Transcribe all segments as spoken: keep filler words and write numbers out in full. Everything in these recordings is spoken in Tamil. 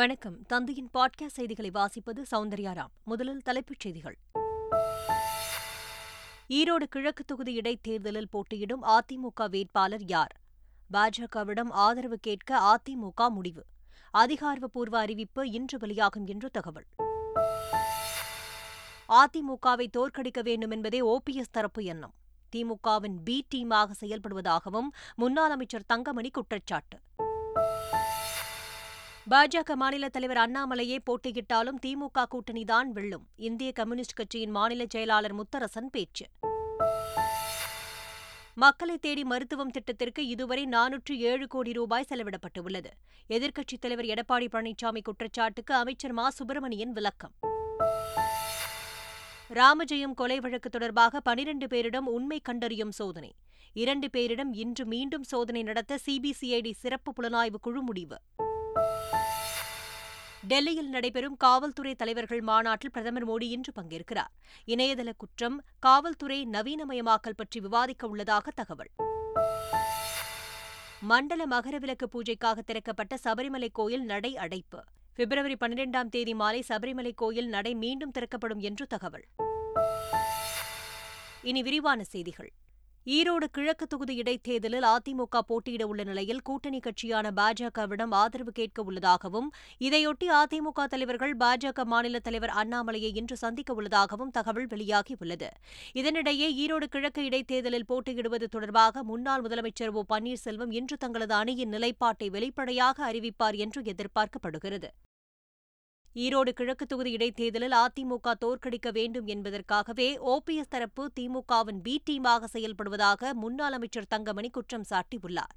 வணக்கம். தந்தையின் பாட்காஸ்ட் செய்திகளை வாசிப்பது சௌந்தர்யாராம். முதலில் தலைப்புச் செய்திகள். ஈரோடு கிழக்கு தொகுதி இடைத்தேர்தலில் போட்டியிடும் அதிமுக வேட்பாளர் யார்? பாஜகவிடம் ஆதரவு கேட்க அதிமுக முடிவு. அதிகாரப்பூர்வ அறிவிப்பு இன்று வெளியாகும் என்று தகவல். அதிமுகவை தோற்கடிக்க வேண்டும் என்பதே ஓபிஎஸ் தரப்பு எண்ணம். திமுகவின் பி டீமாக செயல்படுவதாகவும் முன்னாள் அமைச்சர் தங்கமணி குற்றச்சாட்டு. பாஜக மாநில தலைவர் அண்ணாமலையே போட்டியிட்டாலும் திமுக கூட்டணிதான் வெல்லும். இந்திய கம்யூனிஸ்ட் கட்சியின் மாநில செயலாளர் முத்தரசன் பேச்சு. மக்களை தேடி மருத்துவம் திட்டத்திற்கு இதுவரை நானூற்று ஏழு கோடி ரூபாய் செலவிடப்பட்டுள்ளது. எதிர்க்கட்சித் தலைவர் எடப்பாடி பழனிசாமி குற்றச்சாட்டுக்கு அமைச்சர் மா சுப்பிரமணியன் விளக்கம். ராமஜெயம் கொலை வழக்கு தொடர்பாக பனிரண்டு பேரிடம் உண்மை கண்டறியும் சோதனை. இரண்டு பேரிடம் இன்று மீண்டும் சோதனை நடத்த சிபிசிஐடி சிறப்பு புலனாய்வு குழு முடிவு. டெல்லியில் நடைபெறும் காவல்துறை தலைவர்கள் மாநாட்டில் பிரதமர் மோடி இன்று பங்கேற்கிறார். இணையதள குற்றம், காவல்துறை நவீனமயமாக்கல் பற்றி விவாதிக்க உள்ளதாக தகவல். மண்டல மகரவிளக்கு பூஜைக்காக திறக்கப்பட்ட சபரிமலை கோயில் நடை அடைப்பு. பிப்ரவரி பன்னிரெண்டாம் தேதி மாலை சபரிமலை கோயில் நடை மீண்டும் திறக்கப்படும் என்று தகவல். இனி விரிவான செய்திகள். ஈரோடு கிழக்கு தொகுதி இடைத்தேர்தலில் அதிமுக போட்டியிட உள்ள நிலையில் கூட்டணி கட்சியான பாஜகவிடம் ஆதரவு கேட்க உள்ளதாகவும் இதையொட்டி அதிமுக தலைவர்கள் பாஜக மாநில தலைவர் அண்ணாமலையை இன்று சந்திக்க உள்ளதாகவும் தகவல் வெளியாகியுள்ளது. இதனிடையே ஈரோடு கிழக்கு இடைத்தேர்தலில் போட்டியிடுவது தொடர்பாக முன்னாள் முதலமைச்சர் ஓ பன்னீர்செல்வம் இன்று தங்களது அணியின் நிலைப்பாட்டை வெளிப்படையாக அறிவிப்பார் என்று எதிர்பார்க்கப்படுகிறது. ஈரோடு கிழக்கு தொகுதி இடைத்தேர்தலில் அதிமுக தோற்கடிக்க வேண்டும் என்பதற்காகவே ஓபிஎஸ் தரப்பு திமுகவின் பி டீமாக செயல்படுவதாக முன்னாள் அமைச்சர் தங்கமணி குற்றம் சாட்டியுள்ளார்.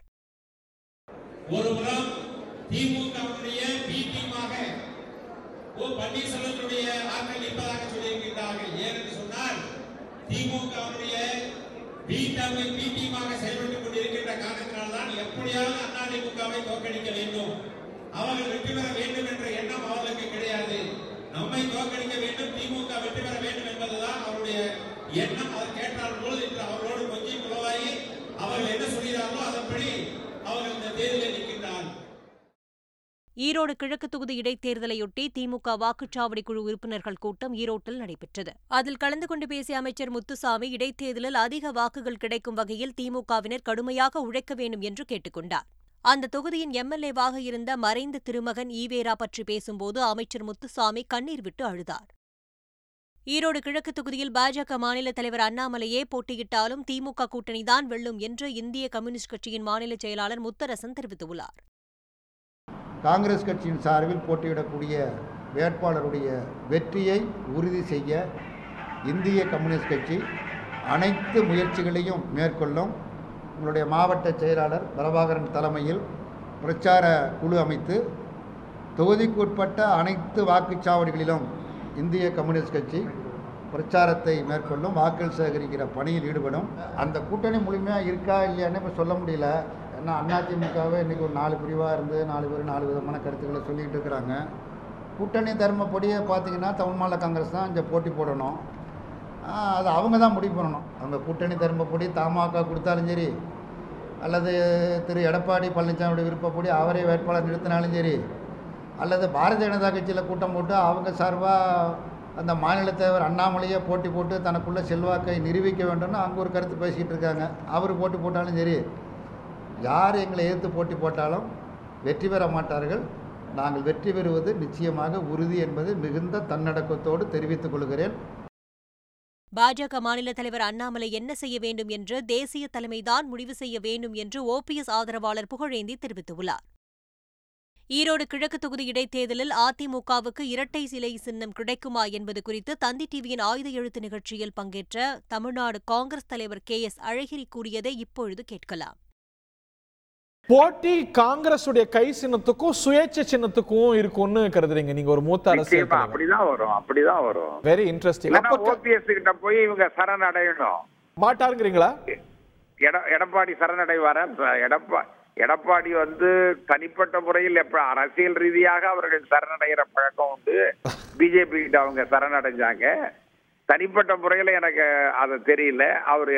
அவர்கள் வெற்றி பெற வேண்டும் என்ற எண்ணம் அவர்களுக்கு கிடையாது. நம்மை தோற்கடிக்க வேண்டும், திமுக வெற்றி பெற வேண்டும் என்பதுதான் அவருடைய எண்ணம். அதை கேட்டால் போது இன்று அவர்களோடு கொஞ்சம் குலவாகி அவர்கள் என்ன சொல்கிறார்களோ அதன்படி அவர்கள் இந்த தேர்தலில் நிற்கின்றார். ஈரோடு கிழக்கு தொகுதி இடைத்தேர்தலையொட்டி திமுக வாக்குச்சாவடி குழு உறுப்பினர்கள் கூட்டம் ஈரோட்டில் நடைபெற்றது. அதில் கலந்து கொண்டு பேசிய அமைச்சர் முத்துசாமி இடைத்தேர்தலில் அதிக வாக்குகள் கிடைக்கும் வகையில் திமுகவினர் கடுமையாக உழைக்க வேண்டும் என்று கேட்டுக் கொண்டார். அந்த தொகுதியின் எம்எல்ஏவாக இருந்த மறைந்த திருமகன் ஈவேரா பற்றி பேசும்போது அமைச்சர் முத்துசாமி கண்ணீர் விட்டு அழுதார். ஈரோடு கிழக்கு தொகுதியில் பாஜக மாநில தலைவர் அண்ணாமலையே போட்டியிட்டாலும் திமுக கூட்டணிதான் வெல்லும் என்று இந்திய கம்யூனிஸ்ட் கட்சியின் மாநில செயலாளர் முத்தரசன் தெரிவித்துள்ளார். காங்கிரஸ் கட்சியின் சார்பில் போட்டியிடக்கூடிய வேட்பாளருடைய வெற்றியை உறுதி செய்ய இந்திய கம்யூனிஸ்ட் கட்சி அனைத்து முயற்சிகளையும் மேற்கொள்ளும். உங்களுடைய மாவட்ட செயலாளர் பிரபாகரன் தலைமையில் பிரச்சார குழு அமைத்து தொகுதிக்குட்பட்ட அனைத்து வாக்குச்சாவடிகளிலும் இந்திய கம்யூனிஸ்ட் கட்சி பிரச்சாரத்தை மேற்கொள்ளும், வாக்குகள் சேகரிக்கிற பணியில் ஈடுபடும். அந்த கூட்டணி முழுமையாக இருக்கா இல்லையான்னு இப்போ சொல்ல முடியல. ஏன்னா அதிமுகவே இன்றைக்கி ஒரு நாலு பிரிவாக இருந்து நாலு பேர் நாலு விதமான கருத்துக்களை சொல்லிகிட்டு இருக்கிறாங்க. கூட்டணி தர்மப்படியே பார்த்திங்கன்னா தமிழ் மாநில காங்கிரஸ் தான் இங்கே போட்டி போடணும். அது அவங்க தான் முடிவு பண்ணணும். அவங்க கூட்டணி தர்மப்படி தமாக கொடுத்தாலும் சரி, அல்லது திரு எடப்பாடி பழனிசாமியோட விருப்பப்படி அவரே வேட்பாளர் நிறுத்தினாலும் சரி, அல்லது பாரதிய ஜனதா கட்சியில் கூட்டம் போட்டு அவங்க சார்பாக அந்த மாநில தலைவர் அண்ணாமலையே போட்டி போட்டு தனக்குள்ள செல்வாக்கை நிரூபிக்க வேண்டும்னு அங்கே ஒரு கருத்து பேசிக்கிட்டு இருக்காங்க. அவர் போட்டி போட்டாலும் சரி, யார் எங்களை எதிர்த்து போட்டி போட்டாலும் வெற்றி பெற மாட்டார்கள். நாங்கள் வெற்றி பெறுவது நிச்சயமாக உறுதி என்பது மிகுந்த தன்னடக்கத்தோடு தெரிவித்துக் கொள்கிறேன். பாஜக மாநில தலைவர் அண்ணாமலை என்ன செய்ய வேண்டும் என்று தேசிய தலைமைதான் முடிவு செய்ய வேண்டும் என்று ஓபிஎஸ் ஆதரவாளர் புகழேந்தி தெரிவித்துள்ளார். ஈரோடு கிழக்கு தொகுதி இடைத்தேர்தலில் அதிமுகவுக்கு இரட்டை சிலை சின்னம் கிடைக்குமா என்பது குறித்து தந்தி டிவியின் ஆயுத எழுத்து நிகழ்ச்சியில் பங்கேற்ற தமிழ்நாடு காங்கிரஸ் தலைவர் கே எஸ் அழகிரி கூறியதை இப்பொழுது கேட்கலாம். போட்டி காங்கிரசுடைய கை சின்னத்துக்கும் சுயேட்சை சின்னத்துக்கும் இருக்கும்னு கருதுறீங்க நீங்க? ஒரு மூத்த அரசியல் அப்படிதான் வரும் அப்படிதான் வரும் வெரி இன்ட்ரெஸ்டிங். ஓபிஎஸ் கிட்ட போய் இவங்க சரணடையணும் மாட்டாருங்கிறீங்களா? எடப்பாடி சரணடைவார? எடப்பாடி எடப்பாடி வந்து தனிப்பட்ட முறையில் எப்ப அரசியல் ரீதியாக அவர்கள் சரணடைகிற பழக்கம் உண்டு. பிஜேபி கிட்ட அவங்க சரணடைஞ்சாங்க. தனிப்பட்ட முறையில் எனக்கு அது தெரியல. அவரு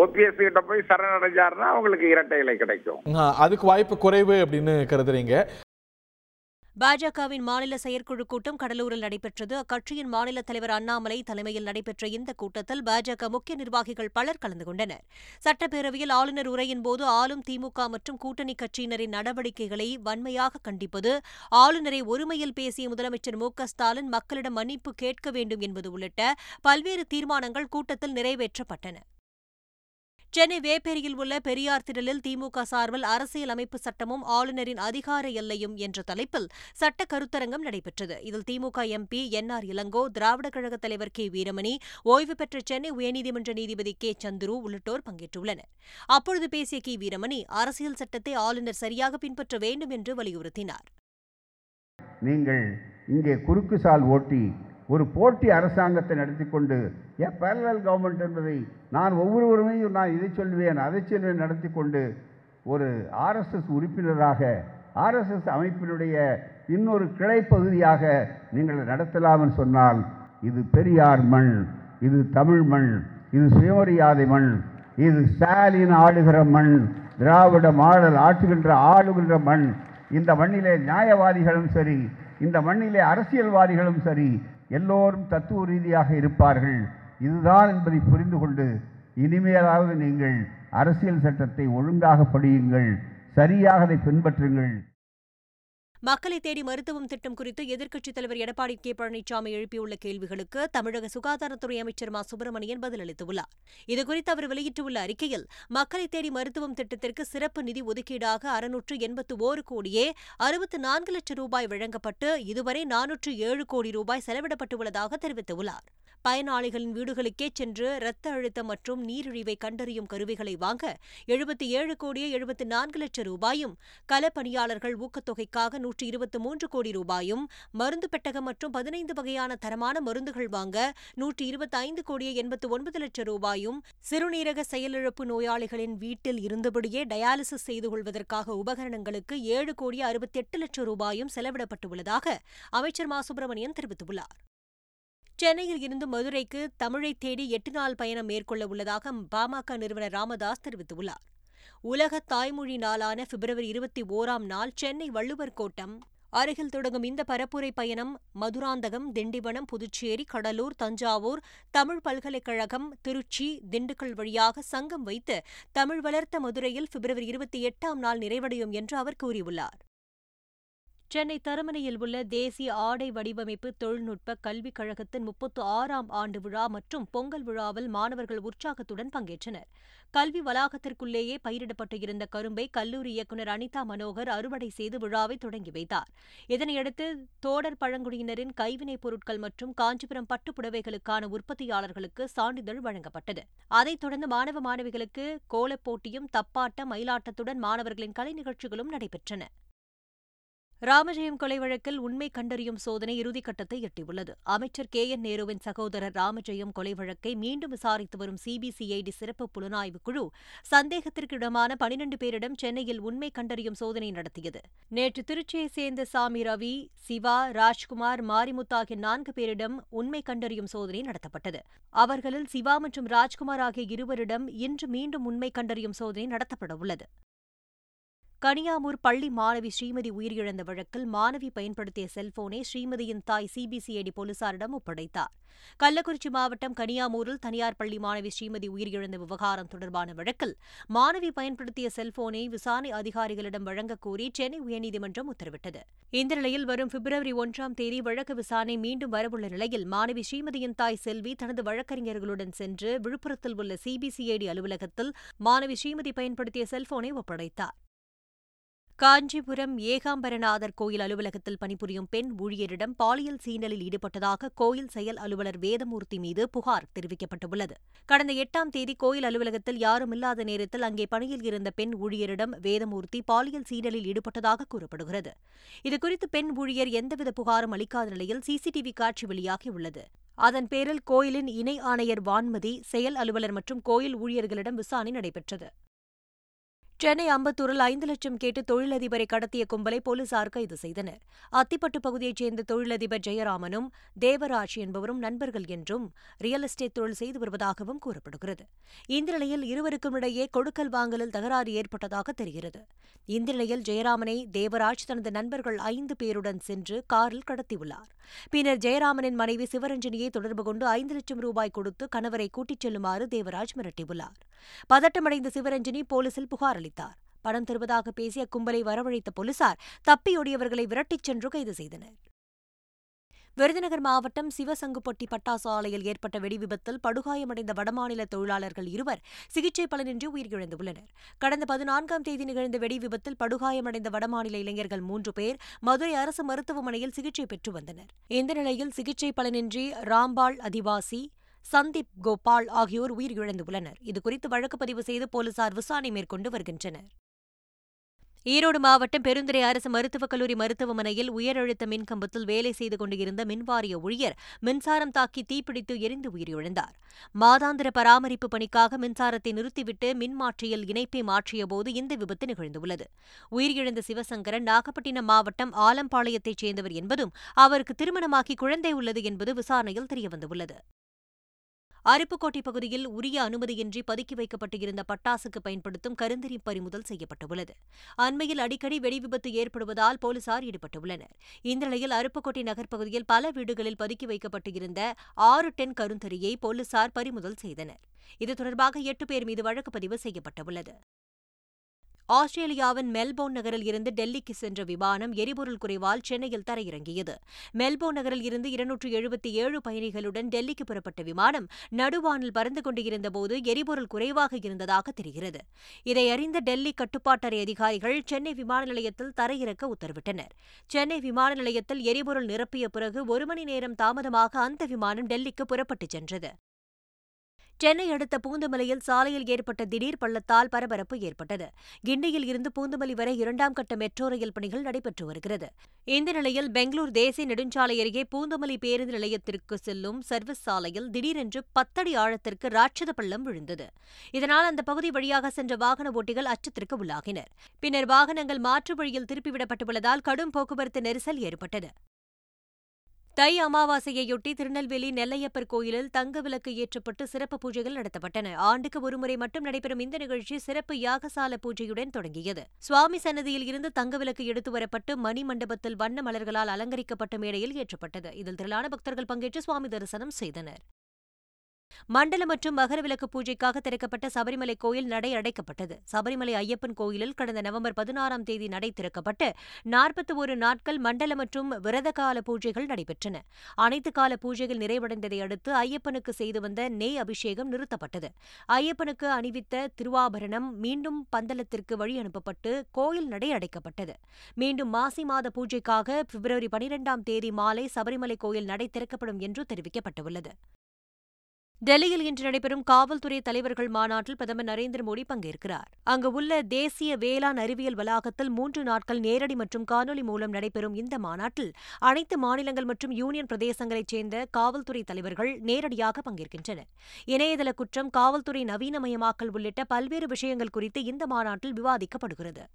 ஓபிஎஸ் கிட்ட போய் சரணடைஞ்சாருன்னா அவங்களுக்கு இரட்டை இலை கிடைக்கும். அதுக்கு வாய்ப்பு குறைவு அப்படின்னு கருதுறீங்க? பாஜகவின் மாநில செயற்குழு கூட்டம் கடலூரில் நடைபெற்றது. அக்கட்சியின் மாநில தலைவர் அண்ணாமலை தலைமையில் நடைபெற்ற இந்த கூட்டத்தில் பாஜக முக்கிய நிர்வாகிகள் பலர் கலந்து கொண்டனர். சட்டப்பேரவையில் ஆளுநர் உரையின்போது ஆளும் திமுக மற்றும் கூட்டணி கட்சியினரின் நடவடிக்கைகளை வன்மையாக கண்டிப்பது, ஆளுநரை ஒருமையில் பேசிய முதலமைச்சர் மு க ஸ்டாலின் மக்களிடம் மன்னிப்பு கேட்க வேண்டும் என்பது உள்ளிட்ட பல்வேறு தீர்மானங்கள் கூட்டத்தில் நிறைவேற்றப்பட்டன. சென்னை வேப்பேரியில் உள்ள பெரியார் திடலில் திமுக சார்பில் அரசியல் அமைப்பு சட்டமும் ஆளுநரின் அதிகார எல்லையும் என்ற தலைப்பில் சட்ட கருத்தரங்கம் நடைபெற்றது. இதில் திமுக எம்பி என் ஆர் இளங்கோ, திராவிட கழக தலைவர் கி வீரமணி, ஓய்வு பெற்ற சென்னை உயர்நீதிமன்ற நீதிபதி கே சந்துரு உள்ளிட்டோர் பங்கேற்றுள்ளனர். அப்பொழுது பேசிய கி வீரமணி அரசியல் சட்டத்தை ஆளுநர் சரியாக பின்பற்ற வேண்டும் என்று வலியுறுத்தினார். நீங்கள் இங்கே குறுக்கு சால் ஓட்டி ஒரு போட்டி அரசாங்கத்தை நடத்தி கொண்டு ஏன் பேரலல் கவர்மெண்ட் என்பதை நான் ஒவ்வொருவருமே நான் இதை சொல்வேன் அதை சொல்வேன் நடத்தி கொண்டு ஒரு ஆர்எஸ்எஸ் உறுப்பினராக ஆர்எஸ்எஸ் அமைப்பினுடைய இன்னொரு கிளை பகுதியாக நீங்கள் நடத்தலாம்னு சொன்னால் இது பெரியார் மண், இது தமிழ் மண், இது சுயமரியாதை மண், இது ஸ்டாலின் ஆளுகிற மண், திராவிட மாடல் ஆட்டுகின்ற ஆளுகின்ற மண். இந்த மண்ணிலே நியாயவாதிகளும் சரி, இந்த மண்ணிலே அரசியல்வாதிகளும் சரி, எல்லோரும் தத்துவ ரீதியாக இருப்பார்கள். இதுதான் என்பதை புரிந்து கொண்டு இனிமேலாவது நீங்கள் அரசியல் சட்டத்தை ஒழுங்காக படியுங்கள், சரியாக அதை பின்பற்றுங்கள். மக்களை தேடி மருத்துவம் திட்டம் குறித்து எதிர்க்கட்சித் தலைவர் எடப்பாடி கே பழனிசாமி எழுப்பியுள்ள கேள்விகளுக்கு தமிழக சுகாதாரத்துறை அமைச்சர் மா சுப்பிரமணியன் பதிலளித்துள்ளார். இதுகுறித்து அவர் வெளியிட்டுள்ள அறிக்கையில், மக்களை தேடி மருத்துவம் திட்டத்திற்கு சிறப்பு நிதி ஒதுக்கீடாக அறுநூற்று எண்பத்து ஓரு கோடியே அறுபத்து நான்கு லட்சம் ரூபாய் வழங்கப்பட்டு இதுவரை நானூற்று ஏழு கோடி ரூபாய் செலவிடப்பட்டுள்ளதாக தெரிவித்துள்ளார். பயனாளிகளின் வீடுகளுக்கே சென்று இரத்த அழுத்தம் மற்றும் நீரிழிவை கண்டறியும் கருவிகளை வாங்க எழுபத்தி ஏழு கோடியே எழுபத்து நான்கு லட்சம் ரூபாயும், களப்பணியாளர்கள் ஊக்கத்தொகைக்காக நூற்றி இருபத்தி மூன்று கோடி ரூபாயும், மருந்து பெட்டகம் மற்றும் பதினைந்து வகையான தரமான மருந்துகள் வாங்க நூற்றி இருபத்தி ஐந்து கோடியே எண்பத்து ஒன்பது லட்சம் ரூபாயும், சிறுநீரக செயலிழப்பு நோயாளிகளின் வீட்டில் இருந்தபடியே டயாலிசிஸ் செய்து கொள்வதற்காக உபகரணங்களுக்கு ஏழு கோடியே அறுபத்தி எட்டு லட்சம் ரூபாயும் செலவிடப்பட்டுள்ளதாக அமைச்சர் மா சுப்பிரமணியன் தெரிவித்துள்ளார். சென்னையில் இருந்து மதுரைக்கு தமிழை தேடி எட்டு நாள் பயணம் மேற்கொள்ள உள்ளதாக பாமக நிறுவனர் ராமதாஸ் தெரிவித்துள்ளார். உலக தாய்மொழி நாளான பிப்ரவரி இருபத்தி ஓராம் நாள் சென்னை வள்ளுவர் கோட்டம் அருகில் தொடங்கும் இந்த பரப்புரை பயணம் மதுராந்தகம், திண்டிவனம், புதுச்சேரி, கடலூர், தஞ்சாவூர், தமிழ் பல்கலைக்கழகம், திருச்சி, திண்டுக்கல் வழியாக சங்கம் வைத்து தமிழ் வளர்த்த மதுரையில் பிப்ரவரி இருபத்தி எட்டாம் நாள் நிறைவடையும் என்று அவர் கூறியுள்ளார். சென்னை தரமணியில் உள்ள தேசிய ஆடை வடிவமைப்பு தொழில்நுட்ப கல்விக் கழகத்தின் முப்பத்து ஆறாம் ஆண்டு விழா மற்றும் பொங்கல் விழாவில் மாணவர்கள் உற்சாகத்துடன் பங்கேற்றனர். கல்வி வளாகத்திற்குள்ளேயே பயிரிடப்பட்டு இருந்த கரும்பை கல்லூரி இயக்குநர் அனிதா மனோகர் அறுவடை செய்து விழாவை தொடங்கி வைத்தார். இதனையடுத்து தோடர் பழங்குடியினரின் கைவினைப் பொருட்கள் மற்றும் காஞ்சிபுரம் பட்டுப்புடவைகளுக்கான உற்பத்தியாளர்களுக்கு சான்றிதழ் வழங்கப்பட்டது. அதைத் தொடர்ந்து மாணவ மாணவிகளுக்கு கோலப்போட்டியும் தப்பாட்ட மயிலாட்டத்துடன் மாணவர்களின் கலை நிகழ்ச்சிகளும் நடைபெற்றன. ராமஜெயம் கொலை வழக்கில் உண்மை கண்டறியும் சோதனை இறுதிக்கட்டத்தை எட்டியுள்ளது. அமைச்சர் கே என் நேருவின் சகோதரர் ராமஜெயம் கொலை வழக்கை மீண்டும் விசாரித்து வரும் சிபிசிஐடி சிறப்பு புலனாய்வு குழு சந்தேகத்திற்கிடமான பனிரண்டு பேரிடம் சென்னையில் உண்மை கண்டறியும் சோதனை நடத்தியது. நேற்று திருச்சியைச் சேர்ந்த சாமி, ரவி, சிவா, ராஜ்குமார், மாரிமுத்து ஆகிய நான்கு பேரிடம் உண்மை கண்டறியும் சோதனை நடத்தப்பட்டது. அவர்களில் சிவா மற்றும் ராஜ்குமார் ஆகிய இருவரிடம் இன்று மீண்டும் உண்மை கண்டறியும் சோதனை நடத்தப்படவுள்ளது. கனியாமூர் பள்ளி மாணவி ஸ்ரீமதி உயிரிழந்த வழக்கில் மாணவி பயன்படுத்திய செல்போனை ஸ்ரீமதியின் தாய் சிபிசிஐடி போலீசாரிடம் ஒப்படைத்தார். கள்ளக்குறிச்சி மாவட்டம் கனியாமூரில் தனியார் பள்ளி மாணவி ஸ்ரீமதி உயிரிழந்த விவகாரம் தொடர்பான வழக்கில் மாணவி பயன்படுத்திய செல்போனை விசாரணை அதிகாரிகளிடம் வழங்கக்கோரி சென்னை உயர்நீதிமன்றம் உத்தரவிட்டது. இந்த நிலையில் வரும் பிப்ரவரி ஒன்றாம் தேதி வழக்கு விசாரணை மீண்டும் வரவுள்ள நிலையில் மாணவி ஸ்ரீமதியின் தாய் செல்வி தனது வழக்கறிஞர்களுடன் சென்று விழுப்புரத்தில் உள்ள சிபிசிஐடி அலுவலகத்தில் மாணவி ஸ்ரீமதி பயன்படுத்திய செல்போனை ஒப்படைத்தார். காஞ்சிபுரம் ஏகாம்பரநாதர் கோயில் அலுவலகத்தில் பணிபுரியும் பெண் ஊழியரிடம் பாலியல் சீண்டலில் ஈடுபட்டதாக கோயில் செயல் அலுவலர் வேதமூர்த்தி மீது புகார் தெரிவிக்கப்பட்டுள்ளது. கடந்த எட்டாம் தேதி கோயில் அலுவலகத்தில் யாரும் இல்லாத நேரத்தில் அங்கே பணியில் இருந்த பெண் ஊழியரிடம் வேதமூர்த்தி பாலியல் சீண்டலில் ஈடுபட்டதாக கூறப்படுகிறது. இதுகுறித்து பெண் ஊழியர் எந்தவித புகாரும் அளிக்காத நிலையில் சிசிடிவி காட்சி வெளியாகியுள்ளது. அதன் பேரில் கோயிலின் இணை ஆணையர் வான்மதி, செயல் அலுவலர் மற்றும் கோயில் ஊழியர்களிடம் விசாரணை நடைபெற்றது. சென்னை அம்பத்தூரில் ஐந்து லட்சம் கேட்டு தொழிலதிபரை கடத்திய கும்பலை போலீசார் கைது செய்தனர். அத்திப்பட்டு பகுதியைச் சேர்ந்த தொழிலதிபர் ஜெயராமனும் தேவராஜ் என்பவரும் நண்பர்கள் என்றும் ரியல் எஸ்டேட் தொழில் செய்து வருவதாகவும் கூறப்படுகிறது. இந்த நிலையில் இருவருக்கும் இடையே கொடுக்கல் வாங்கலில் தகராறு ஏற்பட்டதாக தெரிகிறது. இந்த நிலையில் ஜெயராமனை தேவராஜ் தனது நண்பர்கள் ஐந்து பேருடன் சென்று காரில் கடத்தியுள்ளார். பின்னர் ஜெயராமனின் மனைவி சிவரஞ்சனியை தொடர்பு கொண்டு ஐந்து லட்சம் ரூபாய் கொடுத்து கணவரை கூட்டிச் செல்லுமாறு தேவராஜ் மிரட்டியுள்ளார். பதட்டமடைந்த சிவரஞ்சனி போலீசில் புகார் அளித்தார். பணம் தருவதாக பேசிய கும்பலை வரவழைத்த போலீசார் தப்பியோடியவர்களை விரட்டிச் சென்று கைது செய்தனர். விருதுநகர் மாவட்டம் சிவசங்குப்பட்டி பட்டாசாலையில் ஏற்பட்ட வெடிவிபத்தில் படுகாயமடைந்த வடமாநில தொழிலாளர்கள் இருவர் சிகிச்சை பலனின்றி உயிரிழந்துள்ளனர். கடந்த பதினான்காம் தேதி நிகழ்ந்த வெடிவிபத்தில் படுகாயமடைந்த வடமாநில இளைஞர்கள் மூன்று பேர் மதுரை அரசு மருத்துவமனையில் சிகிச்சை பெற்று வந்தனர். இந்த நிலையில் சிகிச்சை பலனின்றி ராம்பாள் அதிவாசி, சந்தீப் கோபால் ஆகியோர் உயிரிழந்துள்ளனர். இதுகுறித்து வழக்கு பதிவு செய்து போலீசார் விசாரணை மேற்கொண்டு வருகின்றனர். ஈரோடு மாவட்டம் பெருந்துறை அரசு மருத்துவக் கல்லூரி மருத்துவமனையில் உயரழுத்த மின்கம்பத்தில் வேலை செய்து கொண்டிருந்த மின்வாரிய ஊழியர் மின்சாரம் தாக்கி தீப்பிடித்து எரிந்து உயிரிழந்தார். மாதாந்திர பராமரிப்பு பணிக்காக மின்சாரத்தை நிறுத்திவிட்டு மின்மாற்றியில் இணைப்பை மாற்றியபோது இந்த விபத்து நிகழ்ந்துள்ளது. உயிரிழந்த சிவசங்கரன் நாகப்பட்டினம் மாவட்டம் ஆலம்பாளையத்தைச் சேர்ந்தவர் என்பதும் அவருக்கு திருமணமாகி குழந்தை உள்ளது என்பது விசாரணையில் தெரியவந்துள்ளது. அருப்புக்கோட்டை பகுதியில் உரிய அனுமதியின்றி பதுக்கி வைக்கப்பட்டிருந்த பட்டாசுக்கு பயன்படுத்தும் கருந்தறி பறிமுதல் செய்யப்பட்டுள்ளது. அண்மையில் அடிக்கடி வெடிவிபத்து ஏற்படுவதால் போலீசார் ஈடுபட்டுள்ளனர். இந்த நிலையில் அருப்புக்கோட்டை நகர்ப்பகுதியில் பல வீடுகளில் பதுக்கி வைக்கப்பட்டிருந்த ஆறு டென் கருந்தறியை போலீசார் பறிமுதல் செய்தனர். இது தொடர்பாக எட்டு பேர் மீது வழக்கு பதிவு செய்யப்பட்டுள்ளது. ஆஸ்திரேலியாவின் மெல்போர்ன் நகரில் இருந்து டெல்லிக்கு சென்ற விமானம் எரிபொருள் குறைவால் சென்னையில் தரையிறங்கியது. மெல்போர்ன் நகரில் இருந்து இருநூற்று எழுபத்தி ஏழு பயணிகளுடன் டெல்லிக்கு புறப்பட்ட விமானம் நடுவானில் பறந்து கொண்டிருந்தபோது எரிபொருள் குறைவாக இருந்ததாக தெரிகிறது. இதை அறிந்த டெல்லி கட்டுப்பாட்டறை அதிகாரிகள் சென்னை விமான நிலையத்தில் தரையிறக்க உத்தரவிட்டனர். சென்னை விமான நிலையத்தில் எரிபொருள் நிரப்பிய பிறகு ஒரு மணி நேரம் தாமதமாக அந்த விமானம் டெல்லிக்கு புறப்பட்டுச் சென்றது. சென்னை அடுத்த பூந்தமல்லியில் சாலையில் ஏற்பட்ட திடீர் பள்ளத்தால் பரபரப்பு ஏற்பட்டது. கிண்டியில் இருந்து பூந்தமல்லி வரை இரண்டாம் கட்ட மெட்ரோ ரயில் பணிகள் நடைபெற்று வருகிறது. இந்த நிலையில் பெங்களூர் தேசிய நெடுஞ்சாலை அருகே பூந்தமல்லி பேருந்து நிலையத்திற்கு செல்லும் சர்வீஸ் சாலையில் திடீரென்று பத்தடி ஆழத்திற்கு ராட்சத பள்ளம் விழுந்தது. இதனால் அந்த பகுதி வழியாக சென்ற வாகன ஓட்டிகள் அச்சத்திற்கு உள்ளாகினர். பின்னர் வாகனங்கள் மாற்று வழியில் திருப்பிவிடப்பட்டுள்ளதால் கடும் போக்குவரத்து நெரிசல் ஏற்பட்டது. தை அமாவாசையையொட்டி திருநெல்வேலி நெல்லையப்பர் கோயிலில் தங்க விளக்கு ஏற்றப்பட்டு சிறப்பு பூஜைகள் நடத்தப்பட்டன. ஆண்டுக்கு ஒருமுறை மட்டும் நடைபெறும் இந்த நிகழ்ச்சி சிறப்பு யாகசால பூஜையுடன் தொடங்கியது. சுவாமி சன்னதியில் இருந்து தங்க விளக்கு எடுத்து வரப்பட்டு மணி மண்டபத்தில் வண்ண மலர்களால் அலங்கரிக்கப்பட்ட மேடையில் ஏற்றப்பட்டது. இதில் திரளான பக்தர்கள் பங்கேற்று சுவாமி தரிசனம் செய்தனர். மண்டல மற்றும் மகர விளக்கு பூஜைக்காக திறக்கப்பட்ட சபரிமலை கோயில் நடை அடைக்கப்பட்டது. சபரிமலை ஐயப்பன் கோயிலில் கடந்த நவம்பர் பதினாறாம் தேதி நடை திறக்கப்பட்டு நாற்பத்தி ஒரு நாட்கள் மண்டல மற்றும் விரத கால பூஜைகள் நடைபெற்றன. அனைத்து கால பூஜைகள் நிறைவடைந்ததை அடுத்து ஐயப்பனுக்கு செய்து வந்த நெய் அபிஷேகம் நிறுத்தப்பட்டது. ஐயப்பனுக்கு அணிவித்த திருவாபரணம் மீண்டும் பந்தலத்திற்கு வழி அனுப்பப்பட்டு கோயில் நடை அடைக்கப்பட்டது. மீண்டும் மாசி மாத பூஜைக்காக பிப்ரவரி பனிரெண்டாம் தேதி மாலை சபரிமலை கோயில் நடை திறக்கப்படும் என்று தெரிவிக்கப்பட்டுள்ளது. டெல்லியில் இன்று நடைபெறும் காவல்துறை தலைவர்கள் மாநாட்டில் பிரதமர் நரேந்திர மோடி பங்கேற்கிறார். அங்கு உள்ள தேசிய வேளாண் அறிவியல் வளாகத்தில் மூன்று நாட்கள் நேரடி மற்றும் காணொலி மூலம் நடைபெறும் இந்த மாநாட்டில் அனைத்து மாநிலங்கள் மற்றும் யூனியன் பிரதேசங்களைச் சேர்ந்த காவல்துறை தலைவர்கள் நேரடியாக பங்கேற்கின்றனர். இணையதள குற்றம், காவல்துறை நவீனமயமாக்கல் உள்ளிட்ட பல்வேறு விஷயங்கள் குறித்து இந்த மாநாட்டில் விவாதிக்கப்படுகிறது.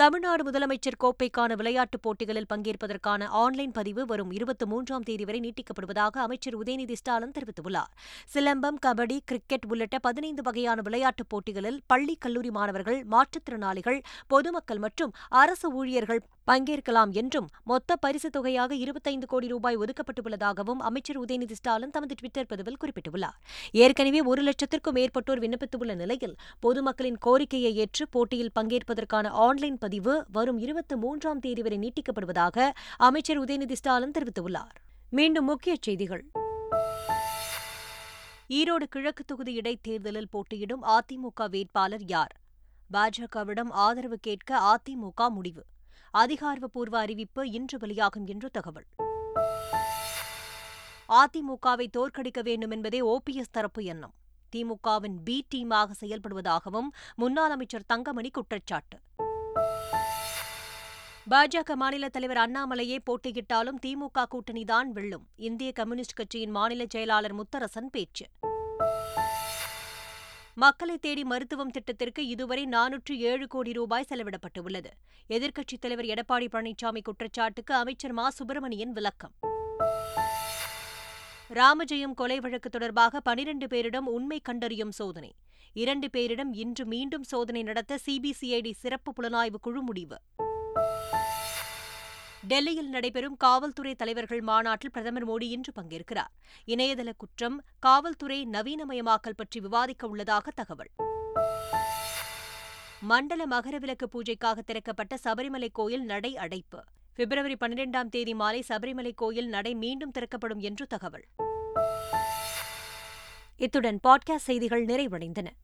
தமிழ்நாடு முதலமைச்சர் கோப்பைக்கான விளையாட்டுப் போட்டிகளில் பங்கேற்பதற்கான ஆன்லைன் பதிவு வரும் இருபத்தி மூன்றாம் தேதி வரை நீட்டிக்கப்படுவதாக அமைச்சர் உதயநிதி ஸ்டாலின் தெரிவித்துள்ளார். சிலம்பம், கபடி, கிரிக்கெட் உள்ளிட்ட பதினைந்து வகையான விளையாட்டுப் போட்டிகளில் பள்ளி, கல்லூரி மாணவர்கள், மாற்றுத்திறனாளிகள், பொதுமக்கள் மற்றும் அரசு ஊழியர்கள் பங்கேற்கலாம் என்றும் மொத்த பரிசுத் தொகையாக இருபத்தைந்து கோடி ரூபாய் ஒதுக்கப்பட்டுள்ளதாகவும் அமைச்சர் உதயநிதி ஸ்டாலின் தமது டுவிட்டர் பதிவில் குறிப்பிட்டுள்ளார். ஏற்கனவே ஒரு லட்சத்திற்கும் மேற்பட்டோர் விண்ணப்பித்துள்ள நிலையில் பொதுமக்களின் கோரிக்கையை ஏற்று போட்டியில் பங்கேற்பதற்கான ஆன்லைன் பதிவு வரும் இருபத்தி மூன்றாம் தேதி வரை நீட்டிக்கப்படுவதாக அமைச்சர் உதயநிதி ஸ்டாலின் தெரிவித்துள்ளார். மீண்டும் முக்கிய செய்திகள். ஈரோடு கிழக்கு தொகுதி இடைத்தேர்தலில் போட்டியிடும் அதிமுக வேட்பாளர் யார்? பாஜகவிடம் ஆதரவு கேட்க அதிமுக முடிவு. அதிகாரப்பூர்வ அறிவிப்பு இன்று வெளியாகும் என்று தகவல். அதிமுகவை தோற்கடிக்க வேண்டும் என்பதே ஓபிஎஸ் தரப்பு எண்ணம். திமுகவின் பி டீமாக செயல்படுவதாகவும் முன்னாள் அமைச்சர் தங்கமணி குற்றச்சாட்டு. பாஜக மாநில தலைவர் அண்ணாமலையே போட்டியிட்டாலும் திமுக கூட்டணிதான் வெல்லும். இந்திய கம்யூனிஸ்ட் கட்சியின் மாநில செயலாளர் முத்தரசன் பேச்சு. மக்களை தேடி மருத்துவம் திட்டத்திற்கு இதுவரை நானூற்று ஏழு கோடி ரூபாய் செலவிடப்பட்டுள்ளது. எதிர்க்கட்சித் தலைவர் எடப்பாடி பழனிசாமி குற்றச்சாட்டுக்கு அமைச்சர் மா சுப்பிரமணியன் விளக்கம். ராமஜெயம் கொலை வழக்கு தொடர்பாக பனிரண்டு பேரிடம் உண்மை கண்டறியும் சோதனை. இரண்டு பேரிடம் இன்று மீண்டும் சோதனை நடத்த சிபிசிஐடி சிறப்பு புலனாய்வு குழு முடிவு. டெல்லியில் நடைபெறும் காவல்துறை தலைவர்கள் மாநாட்டில் பிரதமர் மோடி இன்று பங்கேற்கிறார். இணையதள குற்றம், காவல்துறை நவீனமயமாக்கல் பற்றி விவாதிக்க உள்ளதாக தகவல். மண்டல மகரவிலக்கு பூஜைக்காக திறக்கப்பட்ட சபரிமலை கோயில் நடை அடைப்பு. பிப்ரவரி பன்னிரெண்டாம் தேதி மாலை சபரிமலை கோயில் நடை மீண்டும் திறக்கப்படும் என்று தகவல். இத்துடன் பாட்காஸ்ட் செய்திகள் நிறைவடைந்தன.